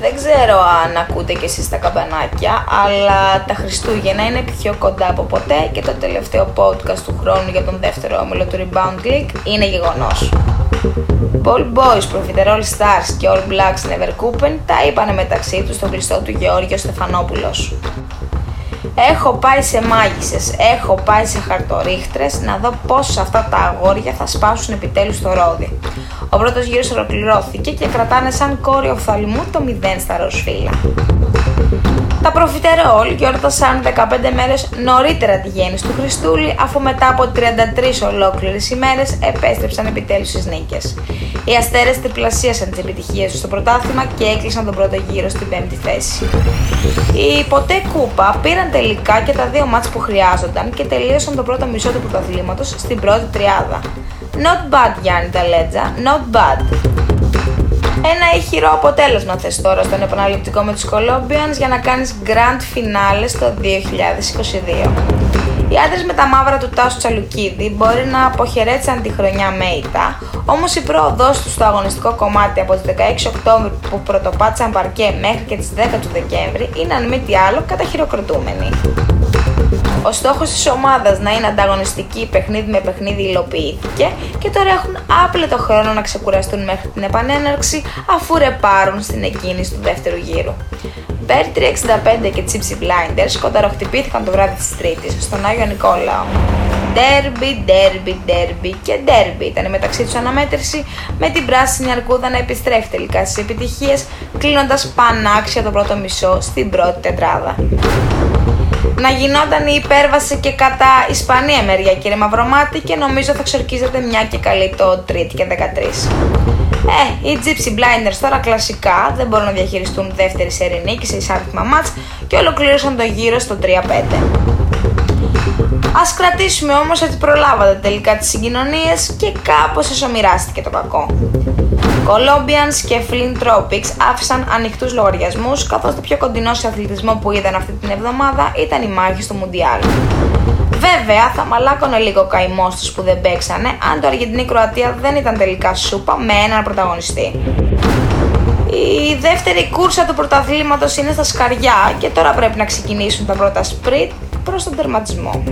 Δεν ξέρω αν ακούτε κι εσείς τα καμπανάκια, αλλά τα Χριστούγεννα είναι πιο κοντά από ποτέ και το τελευταίο podcast του χρόνου για τον δεύτερο όμιλο του Rebound League είναι γεγονός. Paul Boys, Propheter All Stars και All Blacks Never Coopen τα είπανε μεταξύ τους στον κλειστό του Γιώργιο Στεφανόπουλος. Έχω πάει σε μάγισσες, έχω πάει σε χαρτορίχτρες να δω πώς αυτά τα αγόρια θα σπάσουν επιτέλους το ρόδι. Ο πρώτος γύρος ολοκληρώθηκε και κρατάνε σαν κόριο οφθαλμού το 0 στα ροσφύλλα. Τα Propheter All γιόρτασαν 15 μέρες νωρίτερα τη γέννηση του Χριστούλη, αφού μετά από 33 ολόκληρες ημέρες επέστρεψαν επιτέλους στις νίκες. Οι αστέρες τριπλασίασαν τις επιτυχίες τους στο πρωτάθλημα και έκλεισαν τον πρώτο γύρο στην 5η θέση. Οι ποτέ κούπα πήραν τελικά και τα δύο μάτς που χρειάζονταν και τελείωσαν το πρώτο μισό του πρωταθλήματος στην πρώτη τριάδα. Not bad, Γιάννη Ταλέτζα, not bad. Ένα ηχηρό αποτέλεσμα θες τώρα στον επαναληπτικό με τους Κολόμπιανς για να κάνεις grand finale στο 2022. Οι άντρες με τα μαύρα του Τάσου Τσαλουκίδη μπορεί να αποχαιρέτησαν τη χρονιά μέητα, όμως η πρόοδός τους στο αγωνιστικό κομμάτι από τις 16 Οκτώβρη που πρωτοπάτησαν παρκέ μέχρι και τις 10 του Δεκέμβρη είναι αν μη τι άλλο καταχειροκροτούμενοι. Ο στόχος της ομάδας να είναι ανταγωνιστική παιχνίδι με παιχνίδι υλοποιήθηκε και τώρα έχουν άπλετο χρόνο να ξεκουραστούν μέχρι την επανέναρξη αφού ρεπάρουν στην εκκίνηση του δεύτερου γύρου. Baird 65 και Chipsy Blinders κονταροχτυπήθηκαν το βράδυ της Τρίτης στον Άγιο Νικόλαο. Ντέρμπι ήταν η μεταξύ τους αναμέτρηση, με την πράσινη αρκούδα να επιστρέφει τελικά στις επιτυχίες, κλείνοντας πανάξια το πρώτο μισό στην πρώτη τετράδα. Να γινόταν η υπέρβαση και κατά Ισπανία μεριά, κύριε Μαυρομάτη, και νομίζω θα ξορκίζεται μια και καλή το 3η και 13. Οι Gypsy Blinders τώρα κλασικά δεν μπορούν να διαχειριστούν δεύτερη σερή νίκη σε εισάριθμα μάτς και ολοκλήρωσαν το γύρο στο 3-5. Ας κρατήσουμε όμως ότι προλάβατε τελικά τις συγκοινωνίες και κάπως ισομοιράστηκε το κακό. Κολόμπιανς και Φλιντ Τρόπικς άφησαν ανοιχτούς λογαριασμούς, καθώς το πιο κοντινό σε αθλητισμό που είδαν αυτή την εβδομάδα ήταν η μάχη στο Μουντιάλ. Βέβαια, θα μαλάκωνε λίγο ο καημός τους που δεν παίξανε αν το Αργεντινή-Κροατία δεν ήταν τελικά σούπα με έναν πρωταγωνιστή. Η δεύτερη κούρσα του πρωταθλήματος είναι στα σκαριά και τώρα πρέπει να ξεκινήσουν τα πρώτα σπριτ προς τον τερματισμό.